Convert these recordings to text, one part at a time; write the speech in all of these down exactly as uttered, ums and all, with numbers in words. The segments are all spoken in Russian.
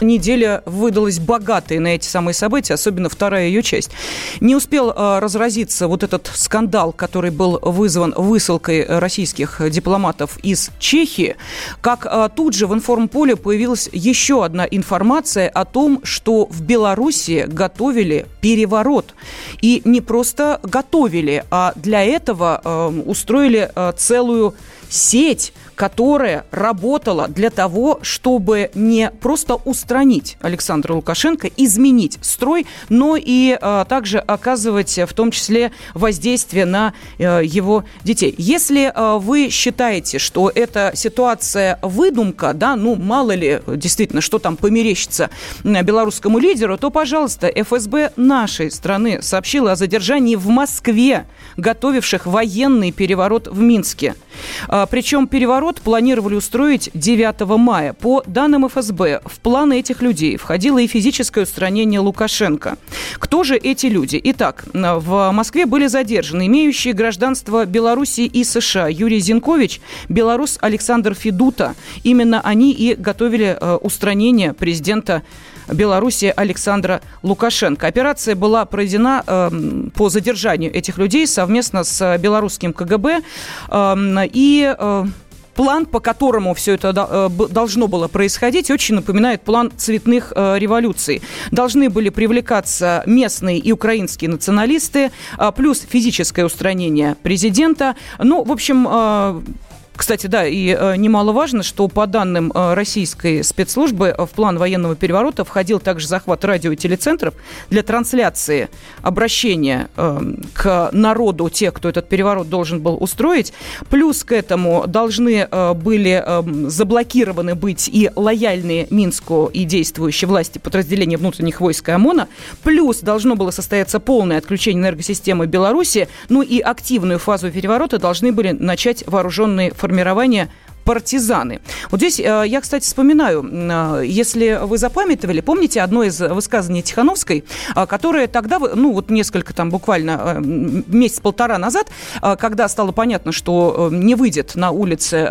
Неделя выдалась богатой на эти самые события, особенно вторая ее часть. Не успел э, разразиться вот этот скандал, который был вызван высылкой российских дипломатов из Чехии, как э, тут же в информполе появилась еще одна информация о том, что в Беларуси готовили переворот. И не просто готовили, а для этого э, устроили э, целую сеть, которая работала для того, чтобы не просто устранить Александра Лукашенко, изменить строй, но и а, также оказывать в том числе воздействие на а, его детей. Если а, вы считаете, что эта ситуация выдумка, да, ну мало ли действительно, что там померещится белорусскому лидеру, то, пожалуйста, эф эс бэ нашей страны сообщила о задержании в Москве готовивших военный переворот в Минске. А, причем переворот планировали устроить девятого мая. По данным эф эс бэ, в планы этих людей входило и физическое устранение Лукашенко. Кто же эти люди? Итак, в Москве были задержаны имеющие гражданство Беларуси и США Юрий Зенкович, белорус Александр Федута. Именно они и готовили устранение президента Беларуси Александра Лукашенко. Операция была проведена э, по задержанию этих людей совместно с белорусским ка гэ бэ э, и... Э, План, по которому все это должно было происходить, очень напоминает план цветных революций. Должны были привлекаться местные и украинские националисты, плюс физическое устранение президента. Ну, в общем... Кстати, да, и немаловажно, что по данным российской спецслужбы в план военного переворота входил также захват радио и телецентров для трансляции обращения к народу тех, кто этот переворот должен был устроить. Плюс к этому должны были заблокированы быть и лояльные Минску и действующие власти подразделения внутренних войск и ОМОНа. Плюс должно было состояться полное отключение энергосистемы Беларуси. Ну и активную фазу переворота должны были начать вооруженные формирования. Формирование партизаны. Вот здесь я, кстати, вспоминаю, если вы запамятовали, помните одно из высказаний Тихановской, которое тогда, ну вот несколько там буквально месяц-полтора назад, когда стало понятно, что не выйдет на улице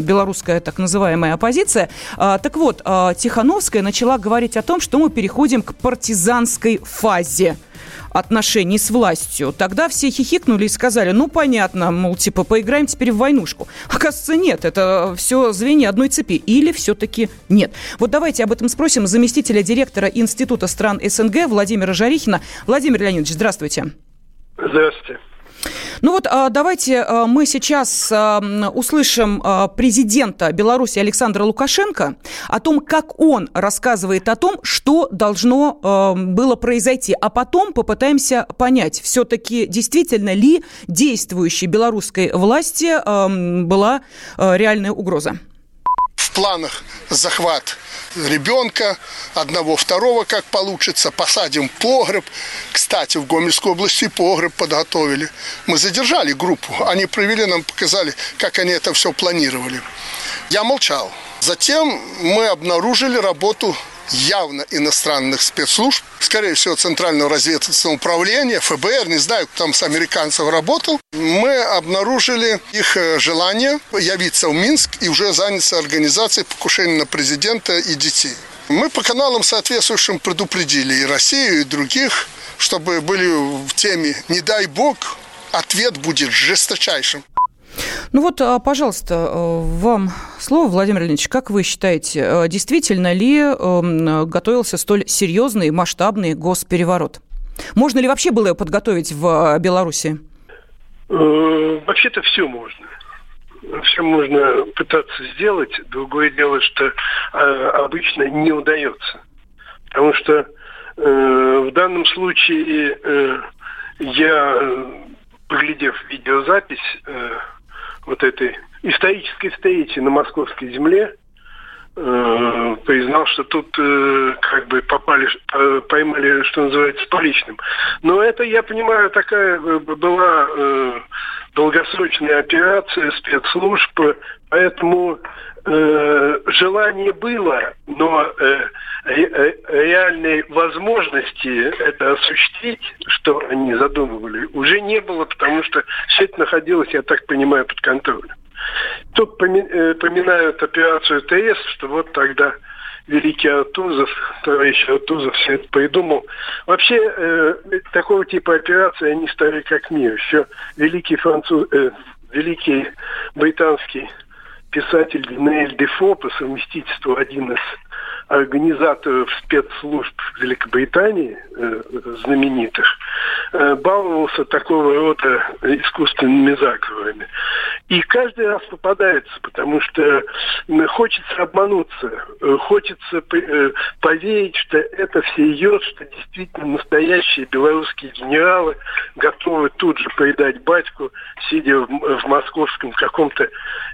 белорусская так называемая оппозиция, так вот, Тихановская начала говорить о том, что мы переходим к партизанской фазе отношений с властью. Тогда все хихикнули и сказали, ну, понятно, мол, типа, поиграем теперь в войнушку. Оказывается, нет, это все звенья одной цепи. Или все-таки нет. Вот давайте об этом спросим заместителя директора Института стран эс эн гэ Владимира Жарихина. Владимир Леонидович, здравствуйте. Здравствуйте. Ну вот давайте мы сейчас услышим президента Беларуси Александра Лукашенко о том, как он рассказывает о том, что должно было произойти, а потом попытаемся понять, все-таки действительно ли действующей белорусской власти была реальная угроза. В планах захват ребенка, одного, второго, как получится, посадим погреб. Кстати, в Гомельской области погреб подготовили. Мы задержали группу, они провели, нам показали, как они это все планировали. Я молчал. Затем мы обнаружили работу явно иностранных спецслужб, скорее всего, Центрального разведывательного управления, эф бэ эр, не знаю, кто там с американцев работал. Мы обнаружили их желание явиться в Минск и уже заняться организацией покушения на президента и детей. Мы по каналам соответствующим предупредили и Россию, и других, чтобы были в теме. Не дай бог, ответ будет жесточайшим. Ну вот, пожалуйста, вам слово, Владимир Леонидович. Как вы считаете, действительно ли готовился столь серьезный масштабный госпереворот? Можно ли вообще было его подготовить в Беларуси? Вообще-то все можно. Все можно пытаться сделать. Другое дело, что обычно не удается. Потому что в данном случае я, поглядев видеозапись вот этой исторической встречи на московской земле, э, признал, что тут э, как бы попали, поймали, что называется, с поличным. Но это, я понимаю, такая была э, долгосрочная операция спецслужб, поэтому э, желание было, но э, ре, реальной возможности это осуществить, что они задумывали, уже не было, потому что все это находилось, я так понимаю, под контролем. Тут поминают операцию ТС, что вот тогда великий Артузов, товарищ Артузов все это придумал. Вообще, э, такого типа операции, они стали как мир. Еще великий, француз, э, великий британский писатель Даниэль Дефо, по совместительству один из организаторов спецслужб Великобритании, э, знаменитых, э, баловался такого рода искусственными заговорами. И каждый раз попадается, потому что хочется обмануться, хочется поверить, что это всерьез, что действительно настоящие белорусские генералы готовы тут же предать батьку, сидя в, в московском каком-то,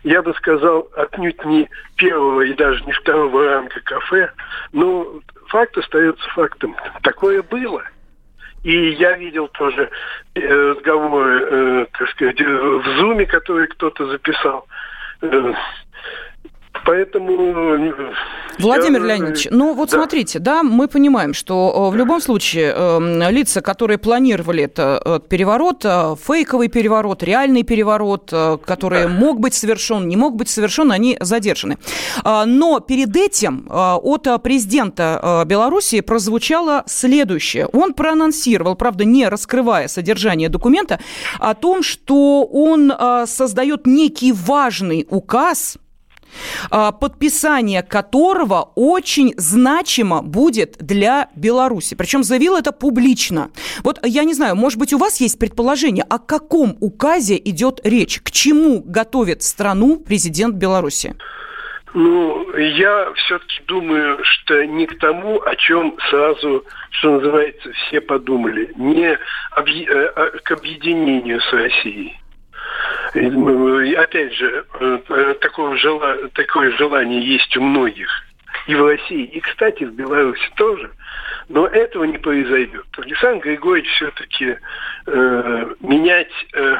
я бы сказал, отнюдь не первого и даже не второго ранга кафе. Но факт остается фактом. Такое было. И я видел тоже разговоры, э, так сказать, в Зуме, который кто-то записал. Э, поэтому... Владимир я... Леонидович, ну вот да. смотрите, да, мы понимаем, что в любом случае э, лица, которые планировали этот переворот, фейковый переворот, реальный переворот, который да. мог быть совершен, не мог быть совершен, они задержаны. Но перед этим от президента Беларуси прозвучало следующее. Он проанонсировал, правда, не раскрывая содержание документа, о том, что он создает некий важный указ, подписание которого очень значимо будет для Беларуси. Причем заявил это публично. Вот я не знаю, может быть, у вас есть предположение, о каком указе идет речь? К чему готовит страну президент Беларуси? Ну, я все-таки думаю, что не к тому, о чем сразу, что называется, все подумали. Не к объединению с Россией. Опять же, такого желания, такое желание есть у многих. И в России, и, кстати, в Беларуси тоже. Но этого не произойдет. Александр Григорьевич все-таки э, менять э,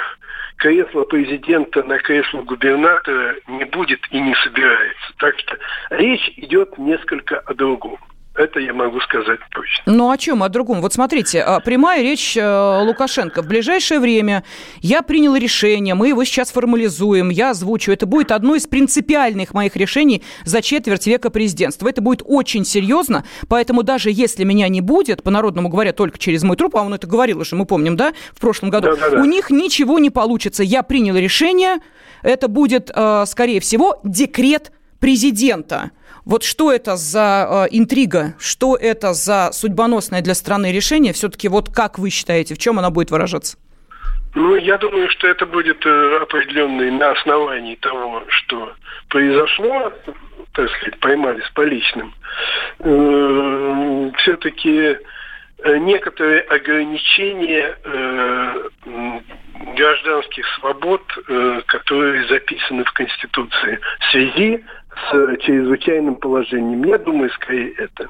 кресло президента на кресло губернатора не будет и не собирается. Так что речь идет несколько о другом. Это я могу сказать точно. Ну, о чем? О другом. Вот смотрите, прямая речь Лукашенко. В ближайшее время я принял решение, мы его сейчас формализуем, я озвучу. Это будет одно из принципиальных моих решений за четверть века президентства. Это будет очень серьезно, поэтому даже если меня не будет, по-народному говоря, только через мой труп, а он это говорил уже, мы помним, да, в прошлом году, да-да-да. У них ничего не получится. Я принял решение, это будет, скорее всего, декрет президента. Вот что это за э, интрига, что это за судьбоносное для страны решение? Все-таки вот как вы считаете, в чем оно будет выражаться? Ну, я думаю, что это будет э, определенный на основании того, что произошло, так сказать, поймали с поличным. Э, все-таки некоторые ограничения э, гражданских свобод, э, которые записаны в Конституции в связи с чрезвычайным положением. Я думаю, скорее это.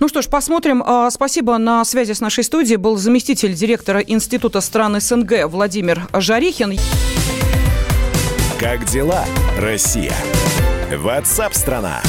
Ну что ж, посмотрим. Спасибо. На связи с нашей студией был заместитель директора Института стран СНГ Владимир Жарихин. Как дела, Россия? WhatsApp страна.